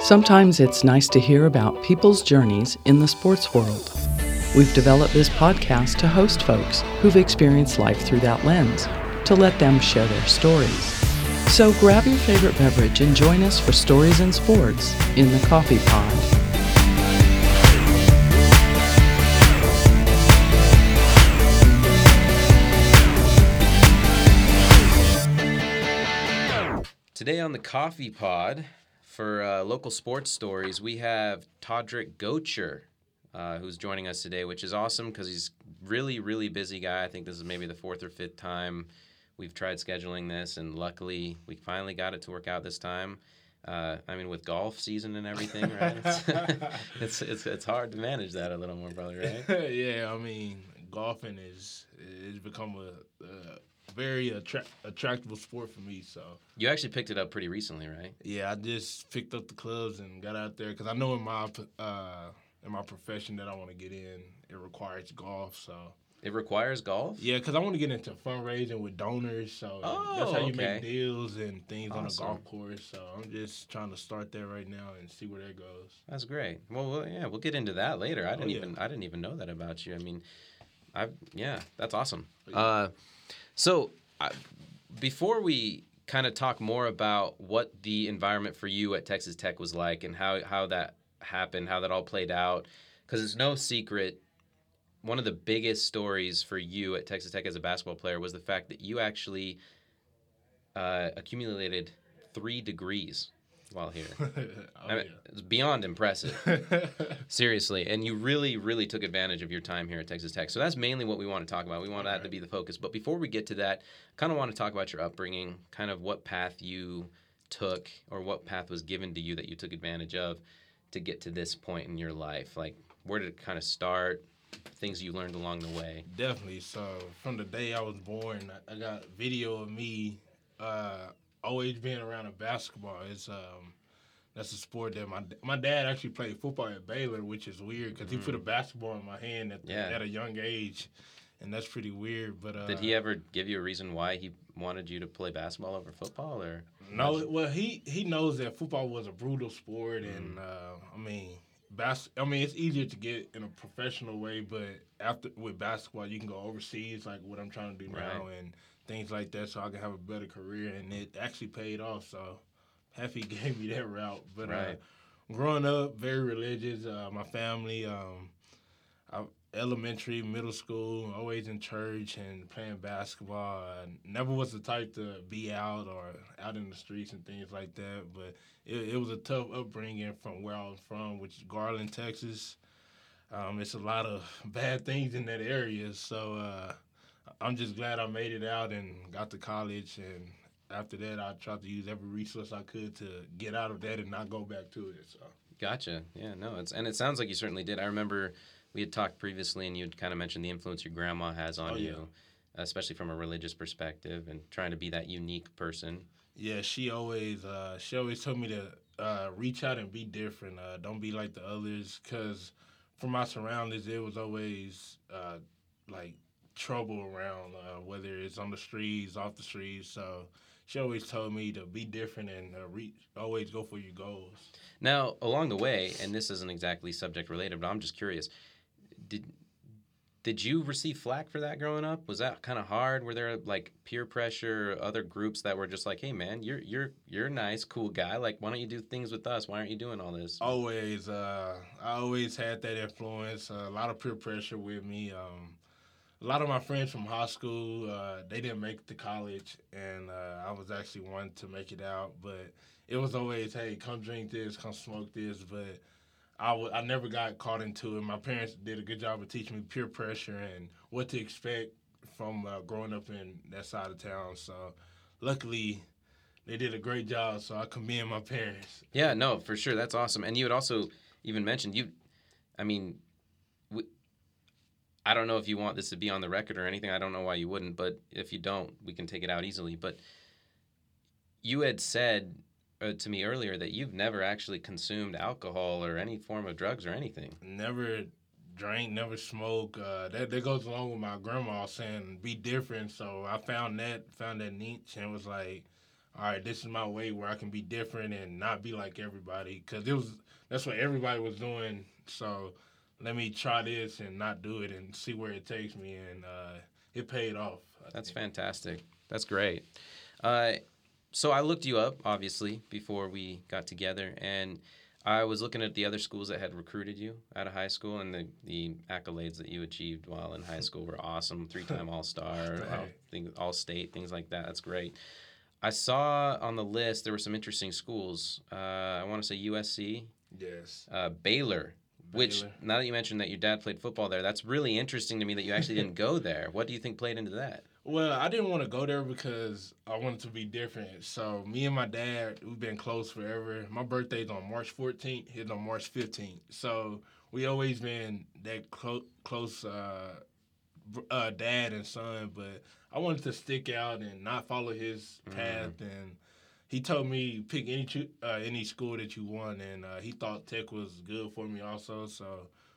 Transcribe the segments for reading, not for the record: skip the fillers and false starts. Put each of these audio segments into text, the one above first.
Sometimes it's nice to hear about people's journeys in the sports world. We've developed this podcast to host folks who've experienced life through that lens, to let them share their stories. So grab your favorite beverage and join us for Stories in Sports in the Coffee Pod. Today on the Coffee Pod, for local sports stories, we have Toddrick Gotcher, who's joining us today, which is awesome because he's really, really busy guy. I think this is maybe the fourth or fifth time we've tried scheduling this, and luckily we finally got it to work out this time. I mean, with golf season and everything, right? It's hard to manage that a little more, brother, right? Yeah, I mean, golfing has become a very attractive sport for me. So you actually picked it up pretty recently, right? Yeah, I just picked up the clubs and got out there because I know in my profession that I want to get in, it requires golf. So it requires golf? Yeah, because I want to get into fundraising with donors. So that's how you make deals and things on a golf course. So I'm just trying to start that right now and see where that goes. That's great. Well, yeah, we'll get into that later. I didn't even know that about you. I mean, that's awesome. So before we kind of talk more about what the environment for you at Texas Tech was like and how that happened, how that all played out, because it's no secret, one of the biggest stories for you at Texas Tech as a basketball player was the fact that you actually accumulated 3 degrees while here. It's beyond impressive. Seriously. And you really, really took advantage of your time here at Texas Tech. So that's mainly what we want to talk about. We want that to be the focus. But before we get to that, I kind of want to talk about your upbringing, kind of what path you took or what path was given to you that you took advantage of to get to this point in your life. Like, where did it kind of start? Things you learned along the way. Definitely. So from the day I was born, I got video of me always being around a basketball. It's that's a sport that my dad actually played football at Baylor, which is weird because he put a basketball in my hand at a young age, and that's pretty weird. But did he ever give you a reason why he wanted you to play basketball over football? Or no? Well, he knows that football was a brutal sport, and it's easier to get in a professional way, but with basketball, you can go overseas, like what I'm trying to do now, and things like that, so I can have a better career, and it actually paid off, so Heffy gave me that route. But growing up, very religious, my family, elementary, middle school, always in church and playing basketball. I never was the type to be out or out in the streets and things like that, but it was a tough upbringing from where I was from, which is Garland, Texas. It's a lot of bad things in that area, so I'm just glad I made it out and got to college, and after that I tried to use every resource I could to get out of that and not go back to it. So. Gotcha. Yeah, no, and it sounds like you certainly did. I remember we had talked previously, and you'd kind of mentioned the influence your grandma has on you, especially from a religious perspective, and trying to be that unique person. Yeah, she always told me to reach out and be different. Don't be like the others, because from my surroundings, there was always trouble around, whether it's on the streets, off the streets. So she always told me to be different and always go for your goals. Now, along the way, and this isn't exactly subject related, but I'm just curious. Did you receive flack for that growing up? Was that kind of hard? Were there like peer pressure, or other groups that were just like, "Hey, man, you're a nice, cool guy. Like, why don't you do things with us? Why aren't you doing all this?" Always, I always had that influence. A lot of peer pressure with me. A lot of my friends from high school, they didn't make it to college, and I was actually one to make it out. But it was always, "Hey, come drink this, come smoke this," but I never got caught into it. My parents did a good job of teaching me peer pressure and what to expect from growing up in that side of town. So luckily, they did a great job, so I commend my parents. Yeah, no, for sure. That's awesome. And you had also even mentioned, I don't know if you want this to be on the record or anything. I don't know why you wouldn't, but if you don't, we can take it out easily. But you had said to me earlier that you've never actually consumed alcohol or any form of drugs or anything. Never drank, never smoked. That goes along with my grandma saying, be different. So I found that niche and was like, all right, this is my way where I can be different and not be like everybody, because that's what everybody was doing. So let me try this and not do it and see where it takes me, and it paid off. That's fantastic. That's great. So I looked you up, obviously, before we got together, and I was looking at the other schools that had recruited you out of high school, and the accolades that you achieved while in high school were awesome. 3-time All-Star, All-State, things like that. That's great. I saw on the list there were some interesting schools. I want to say USC. Yes. Baylor. Which, now that you mentioned that your dad played football there, that's really interesting to me that you actually didn't go there. What do you think played into that? Well, I didn't want to go there because I wanted to be different. So me and my dad, we've been close forever. My birthday's on March 14th. His on March 15th. So we always been that close dad and son. But I wanted to stick out and not follow his path. And he told me pick any school that you want, and he thought Tech was good for me also, so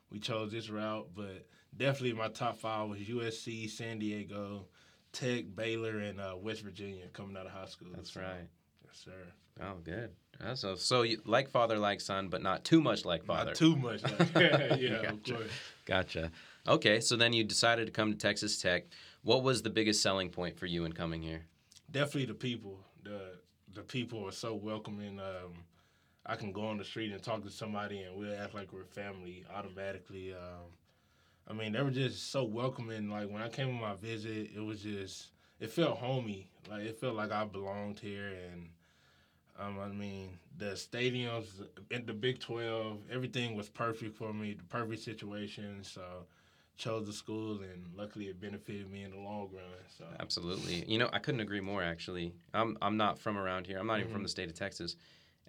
we chose this route. But definitely my top 5 was USC, San Diego, Tech, Baylor, and West Virginia coming out of high school. That's so, right. Yes, sir. Oh, good. So you, like father, like son, but not too much like father. Not too much like yeah, gotcha. Of course. Gotcha. Okay, so then you decided to come to Texas Tech. What was the biggest selling point for you in coming here? Definitely the people. The people are so welcoming. I can go on the street and talk to somebody, and we'll act like we're family automatically. I mean, they were just so welcoming. Like, when I came on my visit, it felt homey. Like, it felt like I belonged here. And, I mean, the stadiums, the Big 12, everything was perfect for me, the perfect situation. So chose the school, and luckily it benefited me in the long run. So. Absolutely. You know, I couldn't agree more, actually. I'm not from around here. I'm not even from the state of Texas.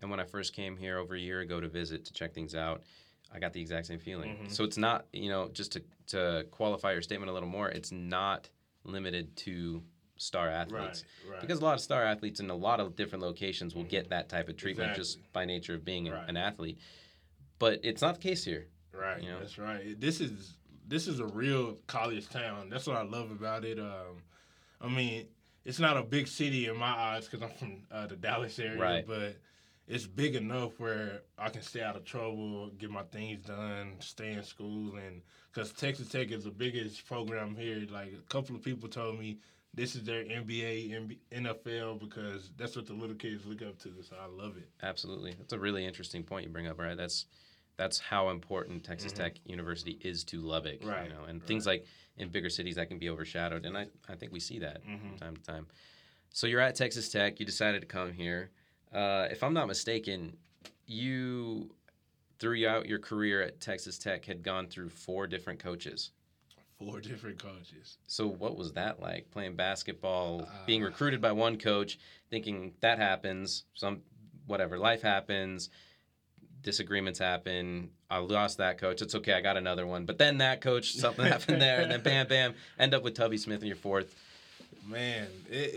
And when I first came here over a year ago to visit, to check things out, I got the exact same feeling. So it's not, you know, just to qualify your statement a little more, it's not limited to star athletes. Right. Because a lot of star athletes in a lot of different locations will get that type of treatment just by nature of being an athlete. But it's not the case here. Right, you know? That's right. This is a real college town. That's what I love about it. I mean, it's not a big city in my eyes because I'm from the Dallas area, but it's big enough where I can stay out of trouble, get my things done, stay in school. And because Texas Tech is the biggest program here, like a couple of people told me this is their NBA, NFL, because that's what the little kids look up to. So I love it. Absolutely. That's a really interesting point you bring up, right? That's how important Texas Tech University is to Lubbock, you know, and things like in bigger cities that can be overshadowed, and I think we see that from time to time. So you're at Texas Tech. You decided to come here. If I'm not mistaken, you, throughout your career at Texas Tech, had gone through 4 different coaches. 4 different coaches. So what was that like, playing basketball, being recruited by one coach, thinking that happens, life happens, disagreements happen. I lost that coach. It's okay. I got another one. But then that coach, something happened there, and then bam, end up with Tubby Smith in your 4th. Man, it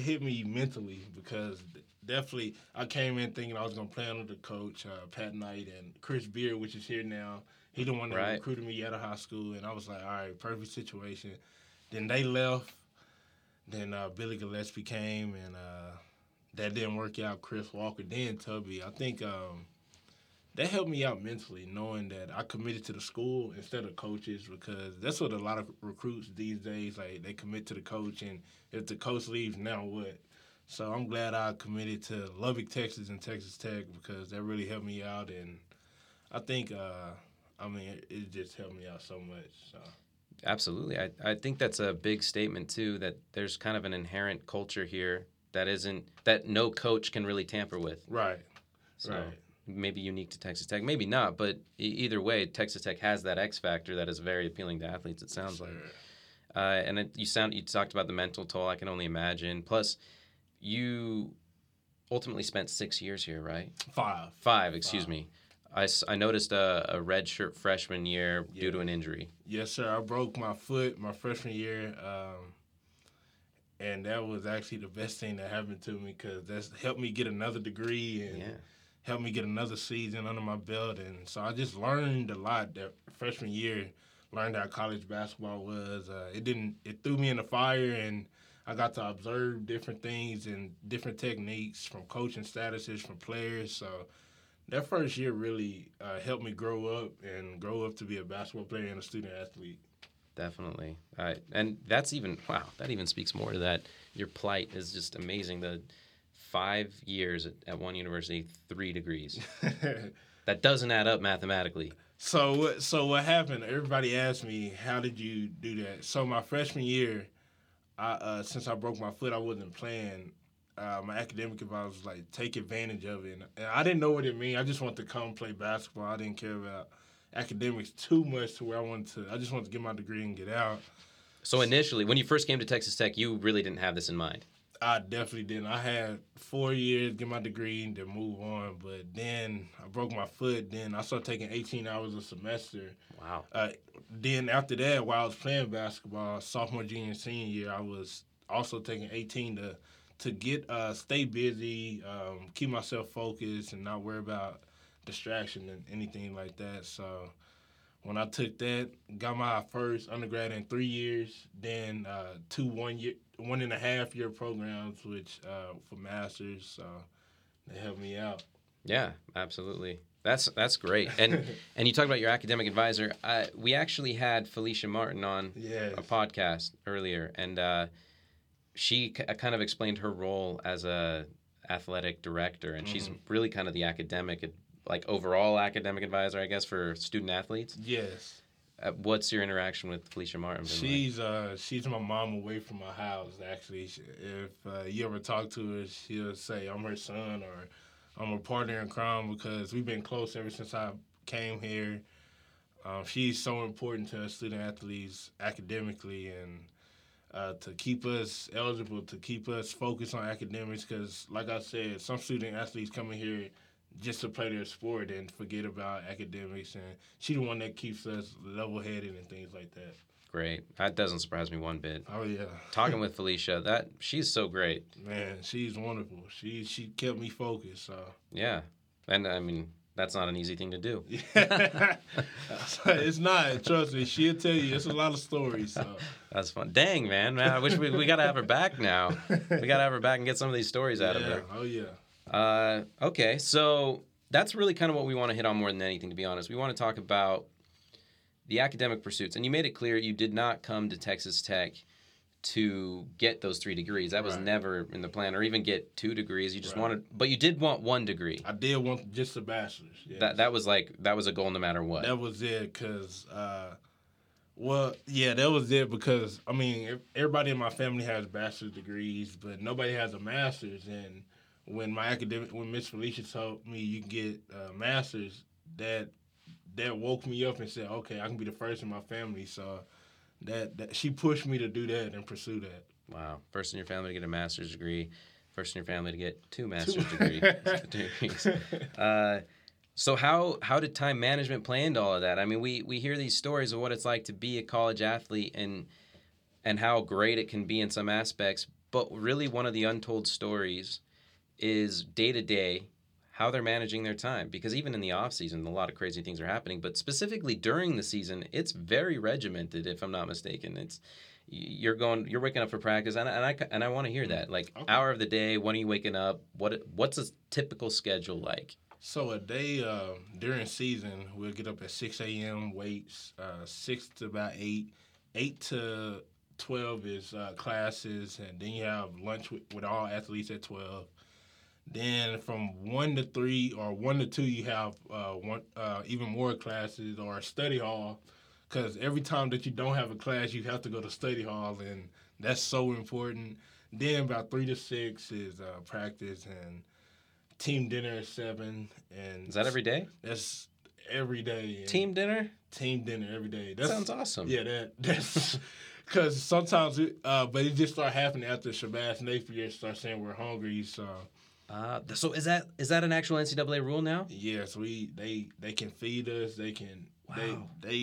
hit me mentally, because definitely I came in thinking I was gonna play under the coach Pat Knight and Chris Beard, which is here now. He the one that recruited me out of high school, and I was like, all right, perfect situation. Then they left. Then Billy Gillespie came, and. That didn't work out, Chris Walker, then Tubby. I think that helped me out mentally, knowing that I committed to the school instead of coaches, because that's what a lot of recruits these days, like, they commit to the coach, and if the coach leaves, now what? So I'm glad I committed to Lubbock, Texas, and Texas Tech, because that really helped me out, and I think, it just helped me out so much. So. Absolutely. I think that's a big statement, too, that there's kind of an inherent culture here that no coach can really tamper with. Right. So maybe unique to Texas Tech, maybe not, but either way, Texas Tech has that X factor that is very appealing to athletes, it sounds like. And you talked about the mental toll, I can only imagine. Plus, you ultimately spent 6 years here, right? 5. 5, excuse me. I noticed a redshirt freshman year due to an injury. Yes, sir. I broke my foot my freshman year. And that was actually the best thing that happened to me, because that's helped me get another degree and helped me get another season under my belt. And so I just learned a lot that freshman year, learned how college basketball was. It threw me in the fire, and I got to observe different things and different techniques from coaching statuses, from players. So that first year really helped me grow up to be a basketball player and a student athlete. Definitely. All right. And that's even, wow, that even speaks more to that. Your plight is just amazing. The 5 years at one university, 3 degrees. That doesn't add up mathematically. So what happened, everybody asked me, how did you do that? So my freshman year, since I broke my foot, I wasn't playing. My academic advisor was like, take advantage of it. And I didn't know what it meant. I just wanted to come play basketball. I didn't care about academics too much to where I just wanted to get my degree and get out. So initially, when you first came to Texas Tech, you really didn't have this in mind? I definitely didn't. I had 4 years, get my degree, and then move on. But then I broke my foot. Then I started taking 18 hours a semester. Wow. Then after that, while I was playing basketball, sophomore, junior, and senior year, I was also taking 18 to get stay busy, keep myself focused, and not worry about distraction and anything like that. So when I took that, got my first undergrad in 3 years, then 2 1-year, 1.5-year programs, which for masters, so they helped me out. Yeah, absolutely. That's great. And and you talk about your academic advisor. We actually had Felicia Martin on a podcast earlier, and she kind of explained her role as a athletic director, and she's really kind of the academic, like overall academic advisor, I guess, for student athletes. Yes. What's your interaction with Felicia Martin? She's my mom away from my house, actually. If you ever talk to her, she'll say I'm her son or I'm a partner in crime, because we've been close ever since I came here. She's so important to us student athletes academically, and to keep us eligible, to keep us focused on academics, because like I said, some student athletes come in here just to play their sport and forget about academics, and she's the one that keeps us level-headed and things like that. Great. That doesn't surprise me one bit. Oh, yeah. Talking with Felicia, she's so great. Man, she's wonderful. She kept me focused. So. Yeah. And, I mean, that's not an easy thing to do. It's not. Trust me. She'll tell you. It's a lot of stories. So. That's fun. Dang, man. I wish we got to have her back now. We got to have her back and get some of these stories out of her. Oh, yeah. Okay, so that's really kind of what we want to hit on more than anything, to be honest. We want to talk about the academic pursuits. And you made it clear you did not come to Texas Tech to get those 3 degrees. That was never in the plan, or even get 2 degrees. You just wanted, but you did want 1 degree. I did want just a bachelor's. Yes. That was a goal no matter what. That was it, because, that was it, because, I mean, everybody in my family has bachelor's degrees, but nobody has a master's, and when Miss Felicia told me you can get a master's, that woke me up and said, okay, I can be the first in my family. So that she pushed me to do that and pursue that. Wow. First in your family to get a master's degree. First in your family to get two master's degrees. So how did time management play into all of that? I mean, we hear these stories of what it's like to be a college athlete and how great it can be in some aspects, but really one of the untold stories is day-to-day how they're managing their time. Because even in the off-season, a lot of crazy things are happening. But specifically during the season, it's very regimented, if I'm not mistaken. It's you're waking up for practice, and I want to hear that. Like, hour of the day, when are you waking up? What's a typical schedule like? So a day during season, we'll get up at 6 a.m., weights, 6 to about 8. 8 to 12 is classes, and then you have lunch with all athletes at 12. Then from 1 to 3 or 1 to 2, you have even more classes or study hall, because every time that you don't have a class, you have to go to study hall, and that's so important. Then about 3 to 6 is practice, and team dinner at 7. And is that every day? That's every day. And team dinner? Team dinner every day. That sounds awesome. Yeah, that's because sometimes but it just starts happening after Shabazz Napier starts saying we're hungry, so... So is that an actual NCAA rule now? Yes, they can feed us. They can. Wow.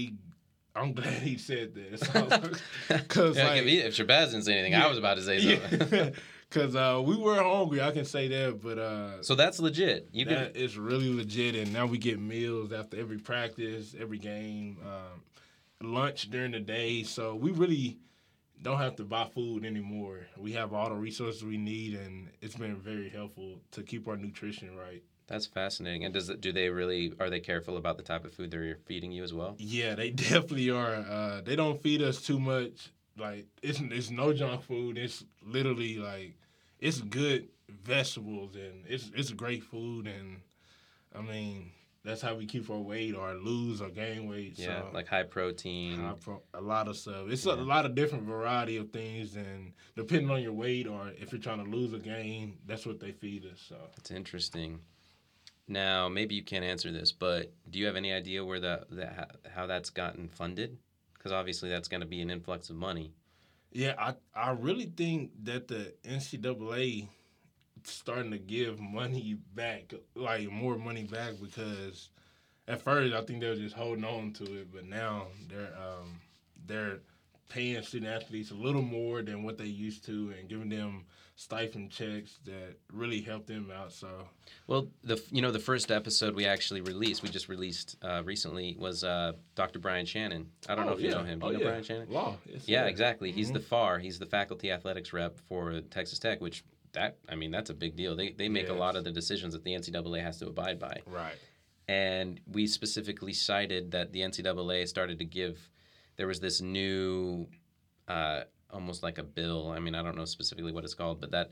I'm glad he said that. Because if Shabazz didn't say anything, I was about to say something. Because we were hungry, I can say that. But so that's legit. It's really legit, and now we get meals after every practice, every game, lunch during the day. So we really don't have to buy food anymore. We have all the resources we need, and it's been very helpful to keep our nutrition right. That's fascinating. And are they careful about the type of food they're feeding you as well? Yeah, they definitely are. They don't feed us too much. Like, it's no junk food. It's literally, like, it's good vegetables, and it's great food. And, I mean, that's how we keep our weight or lose or gain weight. Yeah, so, like high protein. A lot of stuff. It's a lot of different variety of things, and depending on your weight or if you're trying to lose or gain, that's what they feed us. So that's interesting. Now, maybe you can't answer this, but do you have any idea where how that's gotten funded? Because obviously that's going to be an influx of money. Yeah, I really think that the NCAA starting to give money back, like more money back, because at first I think they were just holding on to it, but now they're paying student athletes a little more than what they used to and giving them stipend checks that really help them out. So, well, the first episode we just released recently was Dr. Brian Shannon. I don't know if you know him. Do you know Brian Shannon? Law. Yes, yeah, exactly. Mm-hmm. He's the FAR. He's the faculty athletics rep for Texas Tech, which that's a big deal. They make a lot of the decisions that the NCAA has to abide by. Right. And we specifically cited that the NCAA started to give. There was this new, almost like a bill. I mean, I don't know specifically what it's called, but that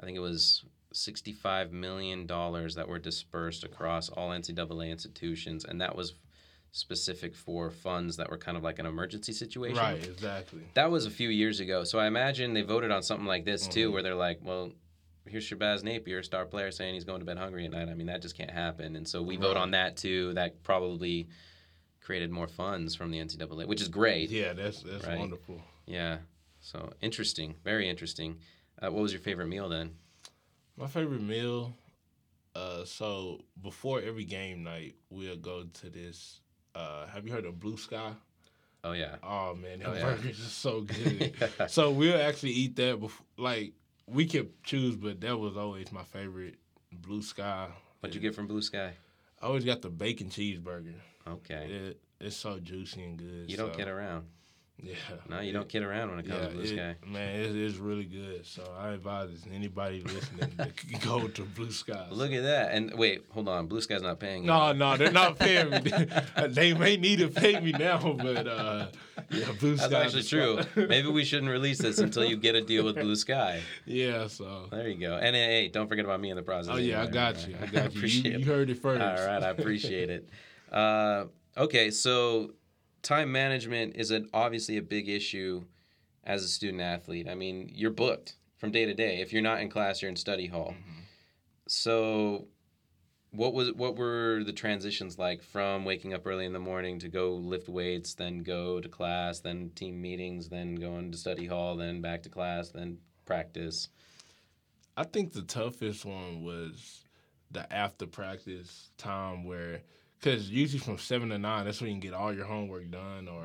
I think it was $65 million that were dispersed across all NCAA institutions, and that was specific for funds that were kind of like an emergency situation. Right, exactly. That was a few years ago, so I imagine they voted on something like this, too, where they're like, well, here's Shabazz Napier, star player, saying he's going to bed hungry at night. I mean, that just can't happen, and so we vote on that, too. That probably created more funds from the NCAA, which is great. Yeah, that's right? Wonderful. Yeah, so interesting, very interesting. What was your favorite meal then? My favorite meal, so before every game night, we'll go to this, have you heard of Blue Sky? Oh, yeah. Oh, man, their burgers are so good. Yeah. So we'll actually eat that, we could choose, but that was always my favorite, Blue Sky. What'd you get from Blue Sky? I always got the bacon cheeseburger. Okay. It's so juicy and good. You don't kid around. Yeah. No, you don't kid around when it comes to Blue Sky. Man, it's really good. So I advise anybody listening to go to Blue Sky. Look at that. And wait, hold on. Blue Sky's not paying you. No, they're not paying me. They may need to pay me now, but Blue Sky. That's actually true. Maybe we shouldn't release this until you get a deal with Blue Sky. Yeah, so. There you go. And hey, don't forget about me in the process. Oh, yeah, I got you. Appreciate it. You heard it first. All right, I appreciate it. Okay, so time management is obviously a big issue as a student-athlete. I mean, you're booked from day to day. If you're not in class, you're in study hall. Mm-hmm. So what were the transitions like from waking up early in the morning to go lift weights, then go to class, then team meetings, then going to study hall, then back to class, then practice? I think the toughest one was the after-practice time where – because usually from 7 to 9, that's when you can get all your homework done or,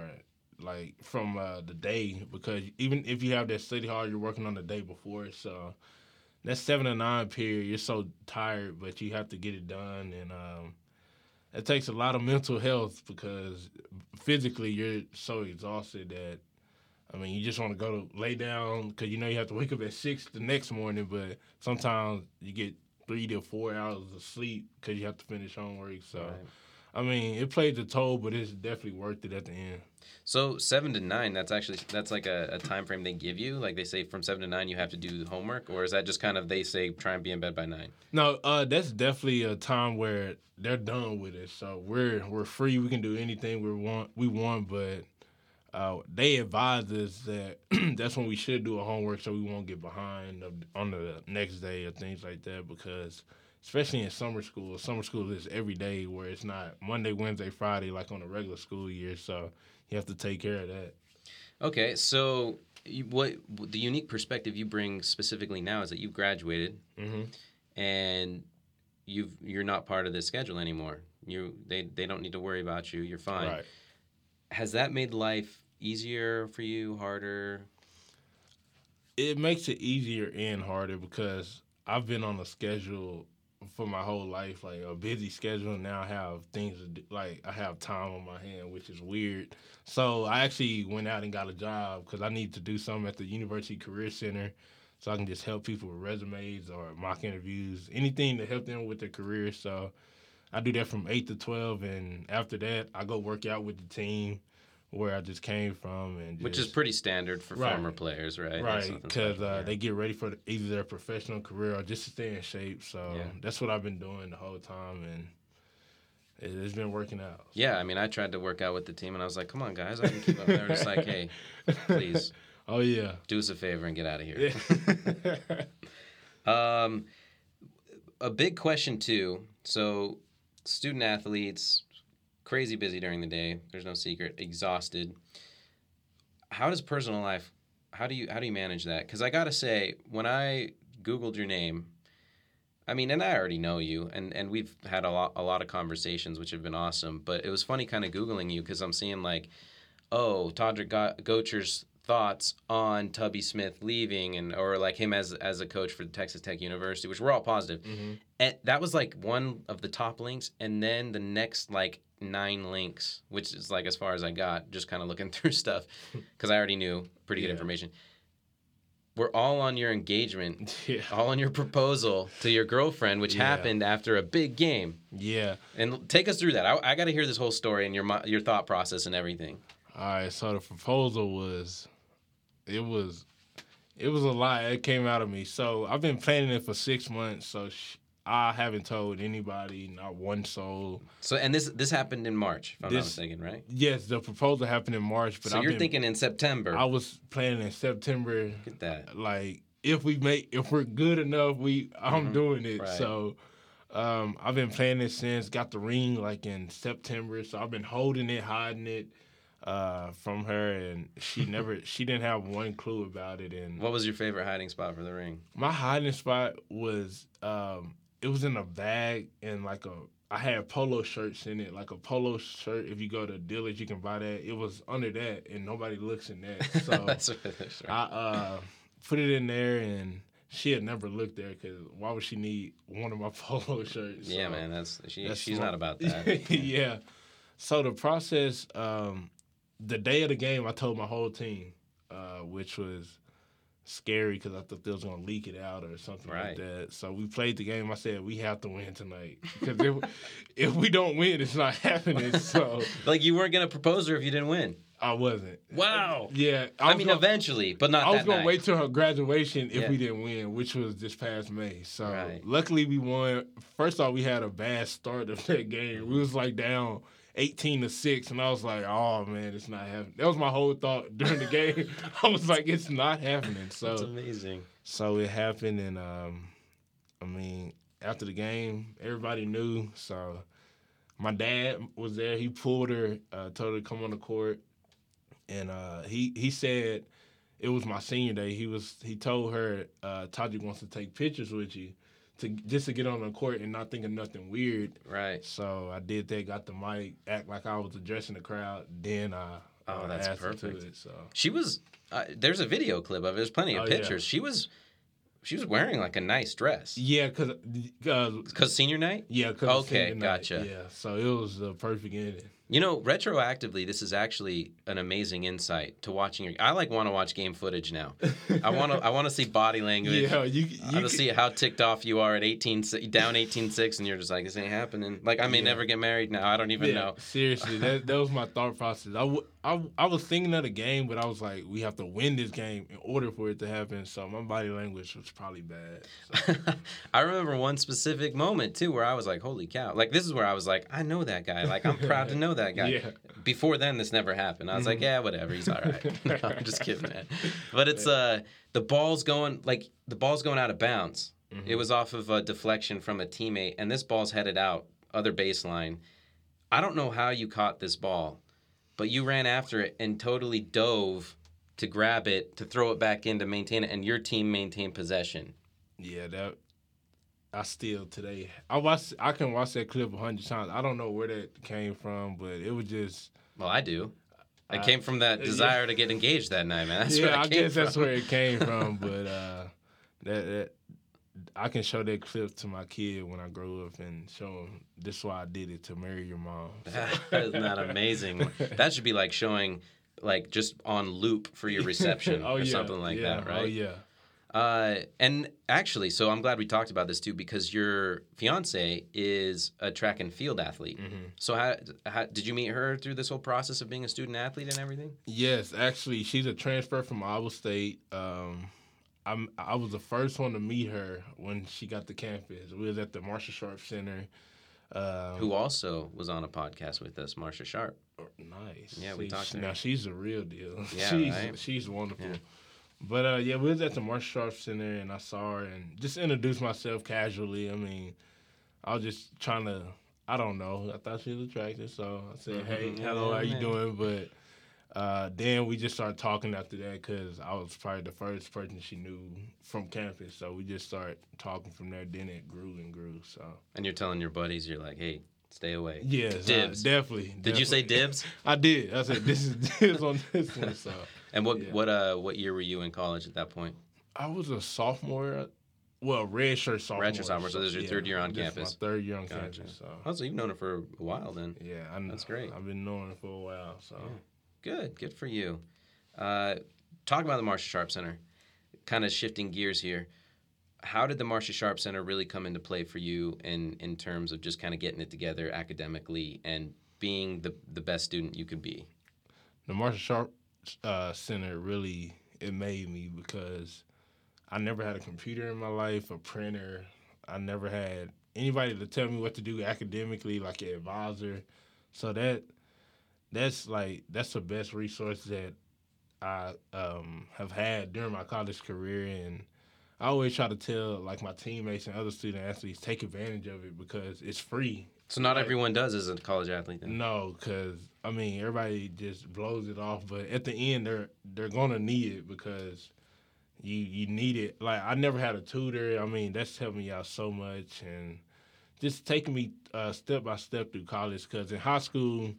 like, from the day. Because even if you have that study hall, you're working on the day before. So that 7 to 9 period, you're so tired, but you have to get it done. And it takes a lot of mental health because physically you're so exhausted that, I mean, you just want to go to lay down because you know you have to wake up at 6 the next morning. But sometimes you get 3 to 4 hours of sleep because you have to finish homework. So. Right. I mean, it played the toll, but it's definitely worth it at the end. So 7 to 9, that's like a time frame they give you? Like they say from 7 to 9 you have to do homework? Or is that just kind of they say try and be in bed by 9? No, that's definitely a time where they're done with it. So we're free. We can do anything we want, but they advise us that that's when we should do a homework so we won't get behind on the next day or things like that because – especially in summer school is every day where it's not Monday, Wednesday, Friday like on a regular school year, so you have to take care of that. Okay, so what the unique perspective you bring specifically now is that you've graduated, mm-hmm. and you're not part of this schedule anymore. They don't need to worry about you. You're fine. Right. Has that made life easier for you, harder? It makes it easier and harder because I've been on a schedule for my whole life, like a busy schedule. Now I have things to do, like I have time on my hand, which is weird. So I actually went out and got a job because I need to do something at the University Career Center so I can just help people with resumes or mock interviews, anything to help them with their career. So I do that from 8 to 12, and after that, I go work out with the team where I just came from. And just, which is pretty standard for former players, right? Right, because they get ready for either their professional career or just to stay in shape. So that's what I've been doing the whole time, and it's been working out. So. Yeah, I mean, I tried to work out with the team, and I was like, come on, guys, I can keep up. They were just like, hey, please. Oh, yeah. Do us a favor and get out of here. Yeah. A big question, too. So student athletes, crazy busy during the day. There's no secret. Exhausted. How does personal life, how do you manage that? Because I got to say, when I Googled your name, I mean, and I already know you, and we've had a lot of conversations, which have been awesome. But it was funny kind of Googling you because I'm seeing like, oh, Toddrick Gotcher's thoughts on Tubby Smith leaving, and or like him as a coach for Texas Tech University, which were all positive. Mm-hmm. And that was like one of the top links, and then the next like 9 links, which is like as far as I got, just kind of looking through stuff because I already knew pretty good information. We're all on your engagement, all on your proposal to your girlfriend, which happened after a big game. Yeah, and take us through that. I got to hear this whole story and your thought process and everything. All right, so the proposal was. It was a lot. It came out of me. So I've been planning it for 6 months. So I haven't told anybody, not one soul. So and this happened in March, if I'm not mistaken, right? Yes, the proposal happened in March. But so you're thinking in September. I was planning in September. Look at that. Like if we're good enough, I'm doing it. Right. So I've been planning it since. Got the ring like in September. So I've been holding it, hiding it. From her, and she didn't have one clue about it. And what was your favorite hiding spot for the ring? My hiding spot was it was in a bag, and I had polo shirts in it, like a polo shirt. If you go to Dillard's, you can buy that. It was under that, and nobody looks in that. So that's right. I put it in there, and she had never looked there because why would she need one of my polo shirts? Yeah, so, man, she's not about that. Yeah. So the process. The day of the game, I told my whole team, which was scary because I thought they was going to leak it out or something like that. So we played the game. I said, we have to win tonight because if we don't win, it's not happening. So like you weren't going to propose her if you didn't win. I wasn't. Wow. Yeah. I mean, eventually, but not that night. I was going to wait till her graduation if we didn't win, which was this past May. So luckily we won. First off, we had a bad start of that game. We was like down 18-6, and I was like, oh, man, it's not happening. That was my whole thought during the game. I was like, it's not happening. So that's amazing. So it happened, and, after the game, everybody knew. So my dad was there. He pulled her, told her to come on the court, and he said it was my senior day. He told her, Toddrick wants to take pictures with you. Just to get on the court and not think of nothing weird. Right. So I did that, got the mic, act like I was addressing the crowd. Then I that's asked perfect. Her to it. So. She was there's a video clip of it. There's plenty of pictures. Yeah. She was wearing like a nice dress. Yeah, because senior night. Yeah. Okay, gotcha. Night. Yeah. So it was the perfect ending. You know, retroactively, this is actually an amazing insight to watching. I want to watch game footage now. I want to see body language. Yeah, I want to see how ticked off you are at 18, down 18-6, and you're just like, this ain't happening. Like, I may never get married now. I don't even know. Seriously, that was my thought process. I was thinking of the game, but I was like, we have to win this game in order for it to happen. So my body language was probably bad. So. I remember one specific moment, too, where I was like, holy cow. Like, this is where I was like, I know that guy. Like, I'm proud to know that guy. Yeah. Before then, this never happened. I was like, yeah, whatever, he's all right. No, I'm just kidding, man. But it's the ball's going out of bounds. Mm-hmm. It was off of a deflection from a teammate, and this ball's headed out other baseline. I don't know how you caught this ball, but you ran after it and totally dove to grab it, to throw it back in, to maintain it, and your team maintained possession. Yeah, that. I still today. I can watch that clip 100 times. I don't know where that came from, but it was just. Well, I do. It came from that desire to get engaged that night, man. That's where it came from. But I can show that clip to my kid when I grow up and show him, this is why I did it, to marry your mom. Isn't that amazing? That should be like showing, like, just on loop for your reception or something like that, right? Oh, yeah. And actually, so I'm glad we talked about this, too, because your fiance is a track and field athlete. Mm-hmm. So how did you meet her through this whole process of being a student athlete and everything? Yes, actually, she's a transfer from Iowa State. I was the first one to meet her when she got to campus. We was at the Marsha Sharp Center. Who also was on a podcast with us, Marsha Sharp. Nice. Yeah, we talked to her. Now, she's the real deal. Yeah, she's wonderful. Yeah. But, yeah, we was at the Marsha Sharp Center, and I saw her and just introduced myself casually. I mean, I was just trying to, I don't know. I thought she was attractive, so I said, hey, hello, how you doing? But... then we just started talking after that because I was probably the first person she knew from campus. So we just started talking from there. Then it grew and grew. So. And you're telling your buddies, you're like, hey, stay away. Yes, dibs. Definitely. Did you say dibs? I did. I said, this is dibs on this one. So. And what year were you in college at that point? I was a sophomore. Well, redshirt sophomore. Redshirt sophomore, so this is your third year on campus. My third year on campus. So. Oh, so you've known her for a while then. Yeah, I know. That's great. I've been knowing her for a while, so... Yeah. Good for you. Talk about the Marsha Sharp Center. Kind of shifting gears here. How did the Marsha Sharp Center really come into play for you in terms of just kind of getting it together academically and being the best student you could be? The Marsha Sharp Center really, it made me because I never had a computer in my life, a printer. I never had anybody to tell me what to do academically, like an advisor. So that's the best resource that I have had during my college career, and I always try to tell like my teammates and other student athletes, take advantage of it because it's free. So not everyone does as a college athlete then. No, because I mean everybody just blows it off, but at the end they're gonna need it because you need it. Like I never had a tutor. I mean that's helped me out so much and just taking me step by step through college because in high school.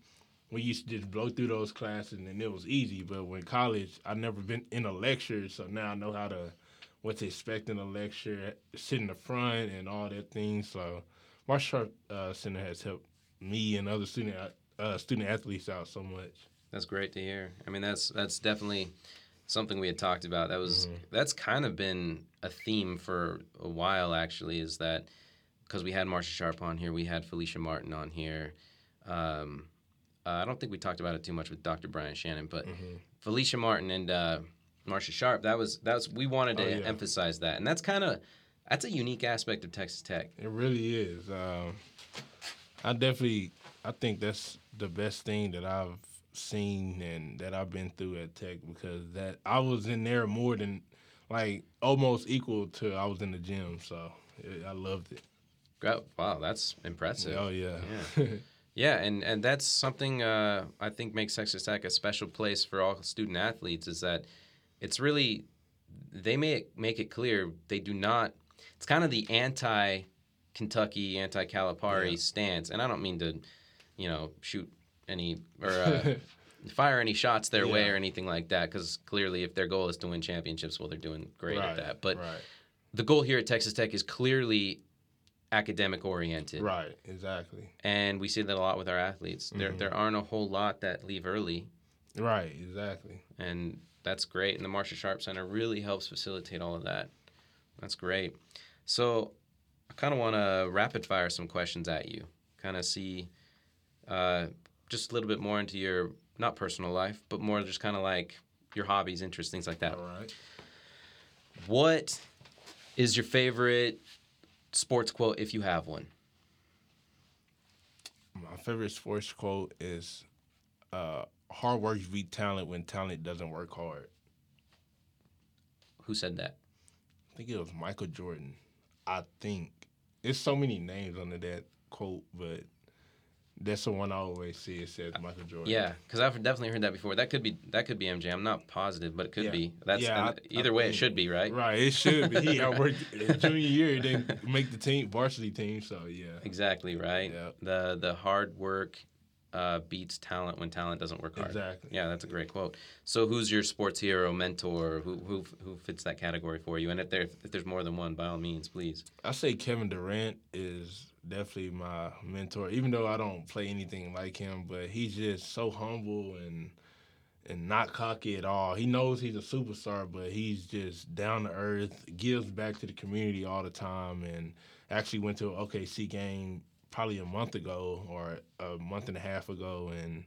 We used to just blow through those classes, and it was easy. But when college, I've never been in a lecture, so now I know what to expect in a lecture, sit in the front and all that thing. So Marsha Sharp Center has helped me and other student athletes out so much. That's great to hear. I mean, that's definitely something we had talked about. That's kind of been a theme for a while, actually, is that because we had Marsha Sharp on here, we had Felicia Martin on here, I don't think we talked about it too much with Dr. Brian Shannon, but Felicia Martin and Marsha Sharp, that was we wanted to emphasize that. And that's a unique aspect of Texas Tech. It really is. I think that's the best thing that I've seen and that I've been through at Tech because that I was in there more than, like, almost equal to I was in the gym. So I loved it. Wow, that's impressive. Oh, yeah. Yeah, and that's something I think makes Texas Tech a special place for all student athletes is that it's really, they make it clear they do not, it's kind of the anti-Kentucky, anti-Calipari stance. And I don't mean to, shoot any or fire any shots their way or anything like that because clearly if their goal is to win championships, well, they're doing great at that. But the goal here at Texas Tech is clearly academic-oriented. Right, exactly. And we see that a lot with our athletes. There aren't a whole lot that leave early. Right, exactly. And that's great. And the Marsha Sharp Center really helps facilitate all of that. That's great. So I kind of want to rapid-fire some questions at you, kind of see just a little bit more into your, not personal life, but more just kind of like your hobbies, interests, things like that. All right. What is your favorite sports quote, if you have one? My favorite sports quote is hard work beats talent when talent doesn't work hard. Who said that? I think it was Michael Jordan. I think. There's so many names under that quote, but that's the one I always see. It says Michael Jordan. Yeah, because I've definitely heard that before. That could be MJ. I'm not positive, but it could be. Either way, it should be, right? Right, it should be. He outworked junior year. He didn't make the varsity team, so yeah. Exactly, right? Yep. The hard work beats talent when talent doesn't work hard. Exactly. Yeah, that's a great quote. So who's your sports hero, mentor? Who fits that category for you? And if there's more than one, by all means, please. I say Kevin Durant is definitely my mentor, even though I don't play anything like him. But he's just so humble and not cocky at all. He knows he's a superstar, but he's just down to earth, gives back to the community all the time, and actually went to an OKC game probably a month ago or a month and a half ago, and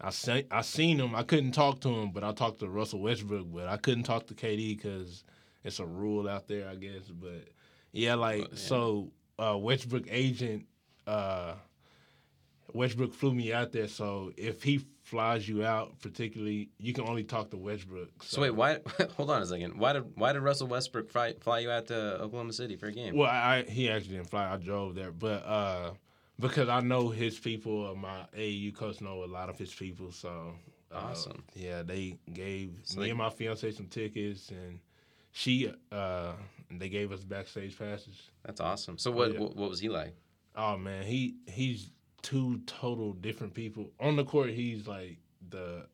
I seen him. I couldn't talk to him, but I talked to Russell Westbrook, but I couldn't talk to KD because it's a rule out there, I guess. But, yeah, Westbrook agent, Westbrook flew me out there, so if he flies you out, particularly, you can only talk to Westbrook. So wait, why? Hold on a second. Why did Russell Westbrook fly you out to Oklahoma City for a game? Well, he actually didn't fly. I drove there, but because I know his people, my AAU coach know a lot of his people. So awesome. Yeah, they gave me and my fiance some tickets, and she they gave us backstage passes. That's awesome. So what was he like? Oh man, he's two total different people. On the court, he's like the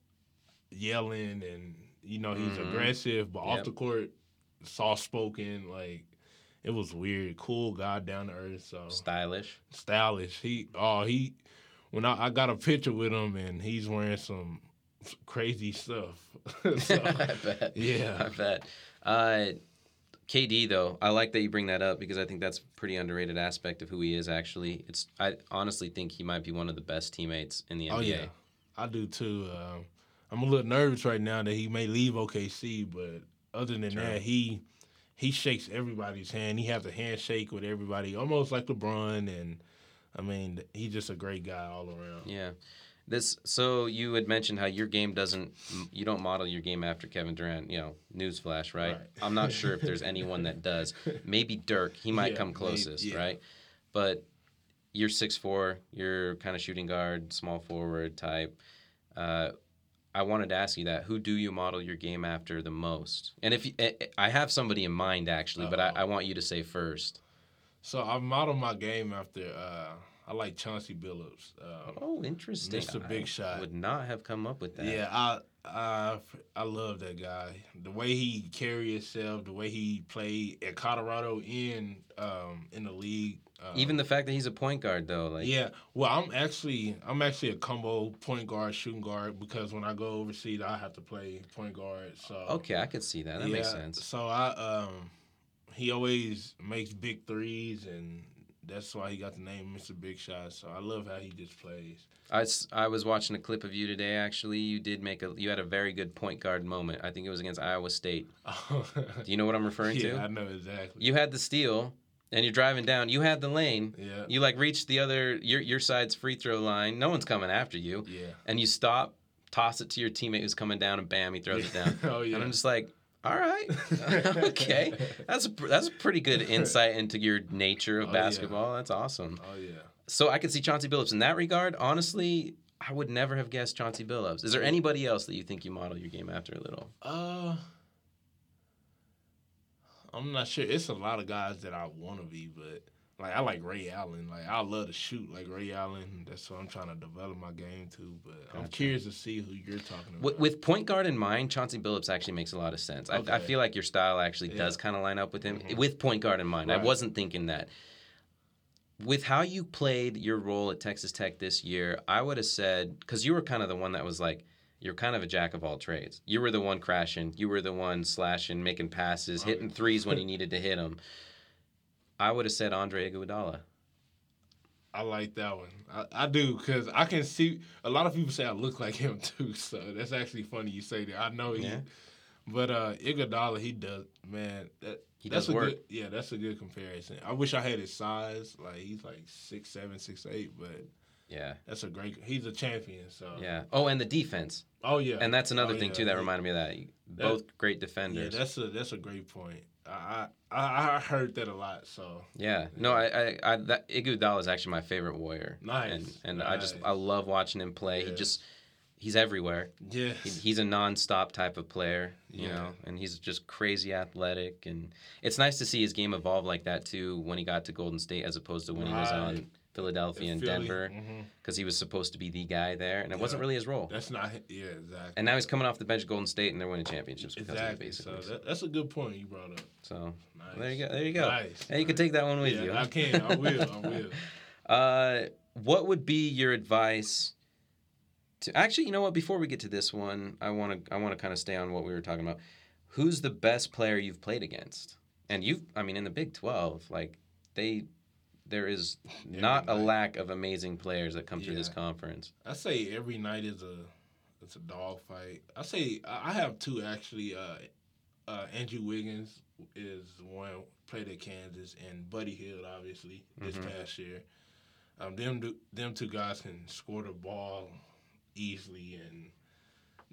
yelling and, he's aggressive, but off the court, soft-spoken. Like, it was weird. Cool guy, down to earth. So Stylish. He when I got a picture with him, and he's wearing some crazy stuff. So, I bet. KD, though, I like that you bring that up because I think that's a pretty underrated aspect of who he is, actually. I honestly think he might be one of the best teammates in the NBA. Oh, yeah. I do, too. I'm a little nervous right now that he may leave OKC, but other than that, he shakes everybody's hand. He has a handshake with everybody, almost like LeBron, and, I mean, he's just a great guy all around. Yeah. So you had mentioned how your game you don't model your game after Kevin Durant, newsflash, right? I'm not sure if there's anyone that does. Maybe Dirk, he might come closest, right? But you're 6'4", you're kind of shooting guard, small forward type. I wanted to ask you that. Who do you model your game after the most? And if I have somebody in mind, actually, but I want you to say first. So I model my game after I like Chauncey Billups. Interesting. Mr. Big Shot. Would not have come up with that. Yeah, I love that guy. The way he carried himself, the way he played at Colorado in the league. Even the fact that he's a point guard, though. Well, I'm actually a combo point guard, shooting guard, because when I go overseas, I have to play point guard. So okay, I could see that. That makes sense. So he always makes big threes and. That's why he got the name Mr. Big Shot. So I love how he just plays. I was watching a clip of you today. Actually, you did you had a very good point guard moment. I think it was against Iowa State. Do you know what I'm referring to? Yeah, I know exactly. You had the steal, and you're driving down. You had the lane. Yeah. You reached the other your side's free throw line. No one's coming after you. Yeah. And you stop, toss it to your teammate who's coming down, and bam, he throws it down. Oh yeah. And I'm just like. All right. Okay. That's a pretty good insight into your nature of basketball. Yeah. That's awesome. Oh, yeah. So I could see Chauncey Billups in that regard. Honestly, I would never have guessed Chauncey Billups. Is there anybody else that you think you model your game after a little? I'm not sure. It's a lot of guys that I want to be, but I like Ray Allen. I love to shoot like Ray Allen. That's what I'm trying to develop my game to. But I'm curious to see who you're talking about. With point guard in mind, Chauncey Billups actually makes a lot of sense. Okay. I feel like your style actually does kind of line up with him. Mm-hmm. With point guard in mind. Right. I wasn't thinking that. With how you played your role at Texas Tech this year, I would have said, because you were kind of the one that was you're kind of a jack of all trades. You were the one crashing. You were the one slashing, making passes, hitting threes when you needed to hit them. I would have said Andre Iguodala. I like that one. I do, because I can see a lot of people say I look like him too, so that's actually funny you say that. I know he. Yeah. But Iguodala, he does, man. That's a work. That's a good comparison. I wish I had his size. He's 6'7", 6'8", but that's a great. He's a champion. So Oh, and the defense. Oh yeah. And that's another thing too that reminded me of that. Both great defenders. Yeah, that's a great point. I heard that a lot, so. Yeah. No, Iguodala is actually my favorite Warrior. Nice. And nice. I love watching him play. Yeah. He's everywhere. Yeah. He's a non-stop type of player, you know, and he's just crazy athletic. And it's nice to see his game evolve like that, too, when he got to Golden State as opposed to when he was on Philadelphia and Denver because he was supposed to be the guy there, and it wasn't really his role. That's not exactly. And now he's coming off the bench at Golden State, and they're winning championships because of it, basically. So that's a good point you brought up. So nice. There you go. Nice. And you can take that one with you. Huh? I will. What would be your advice to actually? You know what? Before we get to this one, I want to kind of stay on what we were talking about. Who's the best player you've played against? And in the Big 12, like there is not a lack of amazing players that come through this conference. I say every night is a dog fight. I say I have two actually. Andrew Wiggins is one played at Kansas, and Buddy Hield obviously this past year. Them two guys can score the ball easily, and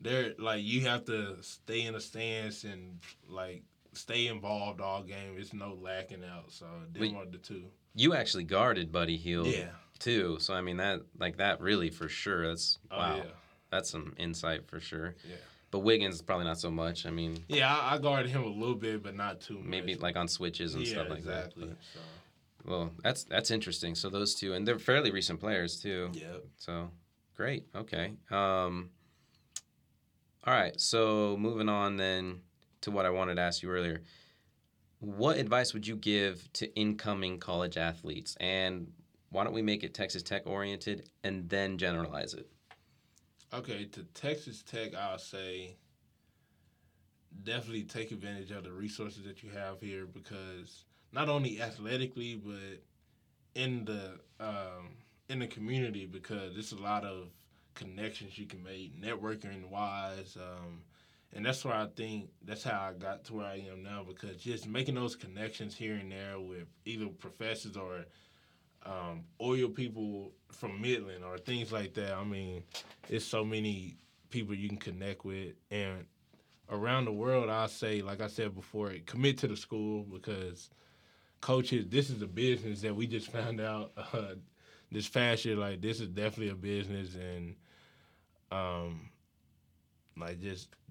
they're like you have to stay in the stands and like. Stay involved all game. It's no lacking out. So them are the two. You actually guarded Buddy Hield too. So that really for sure. That's wow. Yeah. That's some insight for sure. Yeah. But Wiggins probably not so much. I guarded him a little bit, but not too much. Maybe like on switches and stuff like exactly. that. Exactly. So. Well, that's interesting. So those two, and they're fairly recent players too. Yep. So great. Okay. All right. So moving on then. To what I wanted to ask you earlier, what advice would you give to incoming college athletes? And why don't we make it Texas Tech oriented and then generalize it? Okay, to Texas Tech, I'll say definitely take advantage of the resources that you have here because not only athletically but in the community because there's a lot of connections you can make, networking wise. And that's where I think that's how I got to where I am now because just making those connections here and there with either professors or oil people from Midland or things like that. It's so many people you can connect with. And around the world, I say, like I said before, commit to the school because coaches, this is a business that we just found out this past year. Like, this is definitely a business and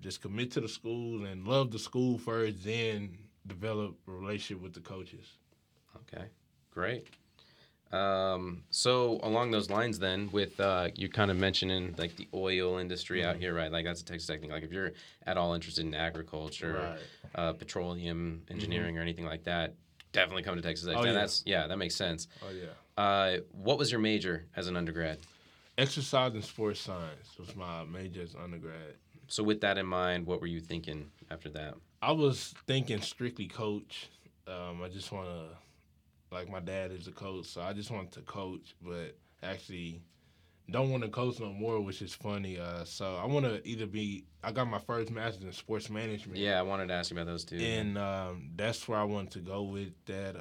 just commit to the school and love the school first, then develop a relationship with the coaches. Okay, great. So along those lines then, with you kind of mentioning like the oil industry out here, right? Like that's a Texas Tech thing. Like if you're at all interested in agriculture, right. Petroleum engineering or anything like that, definitely come to Texas Tech. That makes sense. Oh, yeah. What was your major as an undergrad? Exercise and sports science was my major as undergrad. So with that in mind, what were you thinking after that? I was thinking strictly coach. I just want to, like my dad is a coach, so I just wanted to coach, but actually don't want to coach no more, which is funny. So I want to I got my first master's in sports management. Yeah, I wanted to ask you about those two. And that's where I wanted to go with that.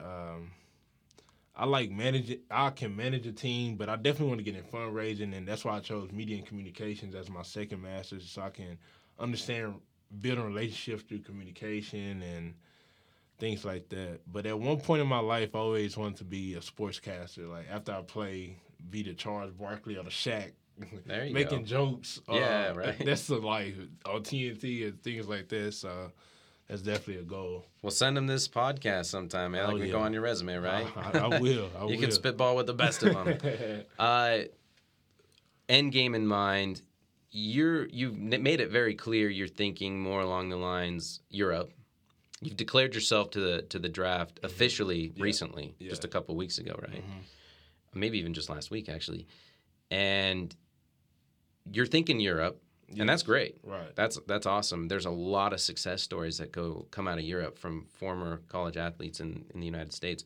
I like managing. I can manage a team, but I definitely want to get in fundraising, and that's why I chose media and communications as my second master's, so I can understand building relationships through communication and things like that. But at one point in my life, I always wanted to be a sportscaster. Like after I play, be the Charles Barkley or the Shaq, there you making jokes. Yeah, right. That's the life on TNT and things like that. So. That's definitely a goal. Well, send them this podcast sometime, man. We go on your resume, right? I will. I will. You can spitball with the best of them. End game in mind, you've made it very clear you're thinking more along the lines Europe. You've declared yourself to the draft officially recently, just a couple weeks ago, right? Maybe even just last week, actually. And you're thinking Europe. Yes. And that's great. Right. That's awesome. There's a lot of success stories that come out of Europe from former college athletes in the United States.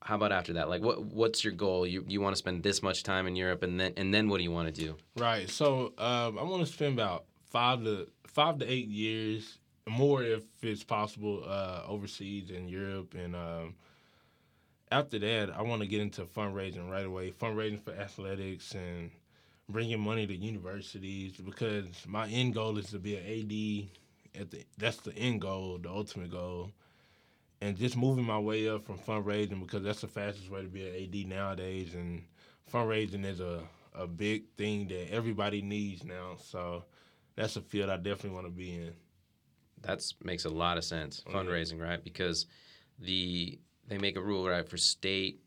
How about after that? Like, what's your goal? You want to spend this much time in Europe, and then what do you want to do? Right. So I want to spend about 5 to 8 years more, if it's possible, overseas in Europe. And after that, I want to get into fundraising right away. Fundraising for athletics and bringing money to universities because my end goal is to be an AD. That's the end goal, the ultimate goal. And just moving my way up from fundraising because that's the fastest way to be an AD nowadays. And fundraising is a big thing that everybody needs now. So that's a field I definitely want to be in. That makes a lot of sense, fundraising, right? Because they make a rule, right, for state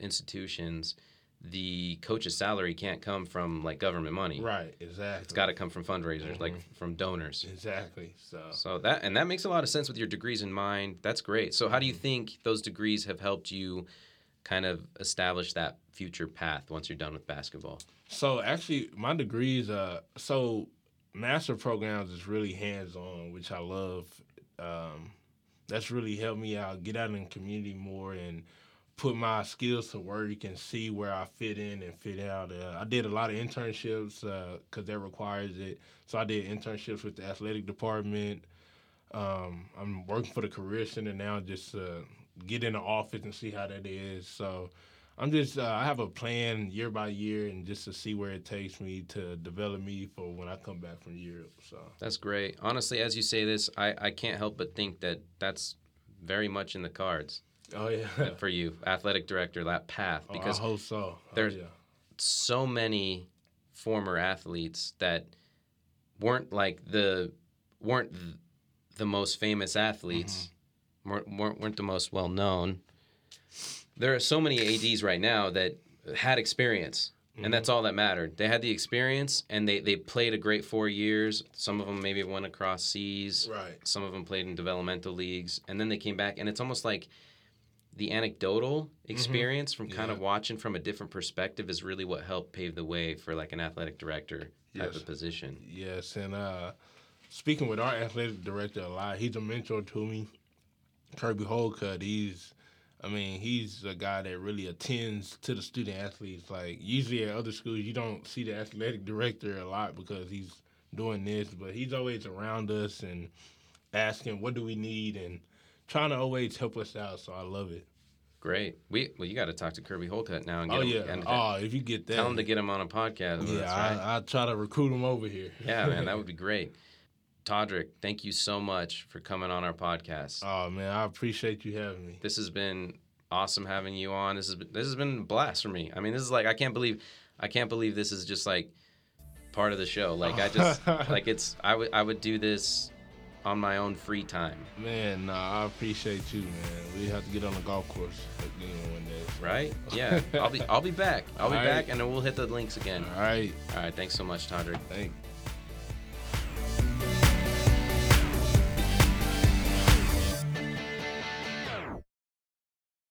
institutions, the coach's salary can't come from like government money. Right, exactly. It's got to come from fundraisers, mm-hmm. like from donors. Exactly. So that, and that makes a lot of sense with your degrees in mind. That's great. So how do you think those degrees have helped you kind of establish that future path once you're done with basketball? So actually, my degrees, master programs is really hands-on, which I love. That's really helped me out, get out in the community more and put my skills to work and see where I fit in and fit out. I did a lot of internships because that requires it. So I did internships with the athletic department. I'm working for the career center now, just get in the office and see how that is. So I'm just, I have a plan year by year and just to see where it takes me to develop me for when I come back from Europe. So that's great. Honestly, as you say this, I can't help but think that that's very much in the cards. Oh, yeah. For you, athletic director, that path. Because I hope so. There's so many former athletes that weren't the most famous athletes, mm-hmm. weren't the most well-known. There are so many ADs right now that had experience, mm-hmm. and that's all that mattered. They had the experience, and they played a great 4 years. Some of them maybe went across seas. Right. Some of them played in developmental leagues, and then they came back, and it's almost like the anecdotal experience mm-hmm. from kind of watching from a different perspective is really what helped pave the way for like an athletic director type of position. Yes, and speaking with our athletic director a lot, he's a mentor to me, Kirby Hocutt. He's a guy that really attends to the student athletes. Like, usually at other schools, you don't see the athletic director a lot because he's doing this, but he's always around us and asking, what do we need? And trying to always help us out. So I love it. Great. Well, you got to talk to Kirby Hocutt now and get him. Oh, if you get that. Tell him to get him on a podcast. Yeah, I'll try to recruit him over here. Yeah, man, that would be great. Toddrick, thank you so much for coming on our podcast. Oh, man, I appreciate you having me. This has been awesome having you on. This has been a blast for me. I mean, this is like I can't believe this is just like part of the show. Like I just like it's I would do this on my own free time. Man, I appreciate you, man. We have to get on the golf course again one day. Right? Yeah. I'll be back. And then we'll hit the links again. All right. Thanks so much, Toddrick. Thanks.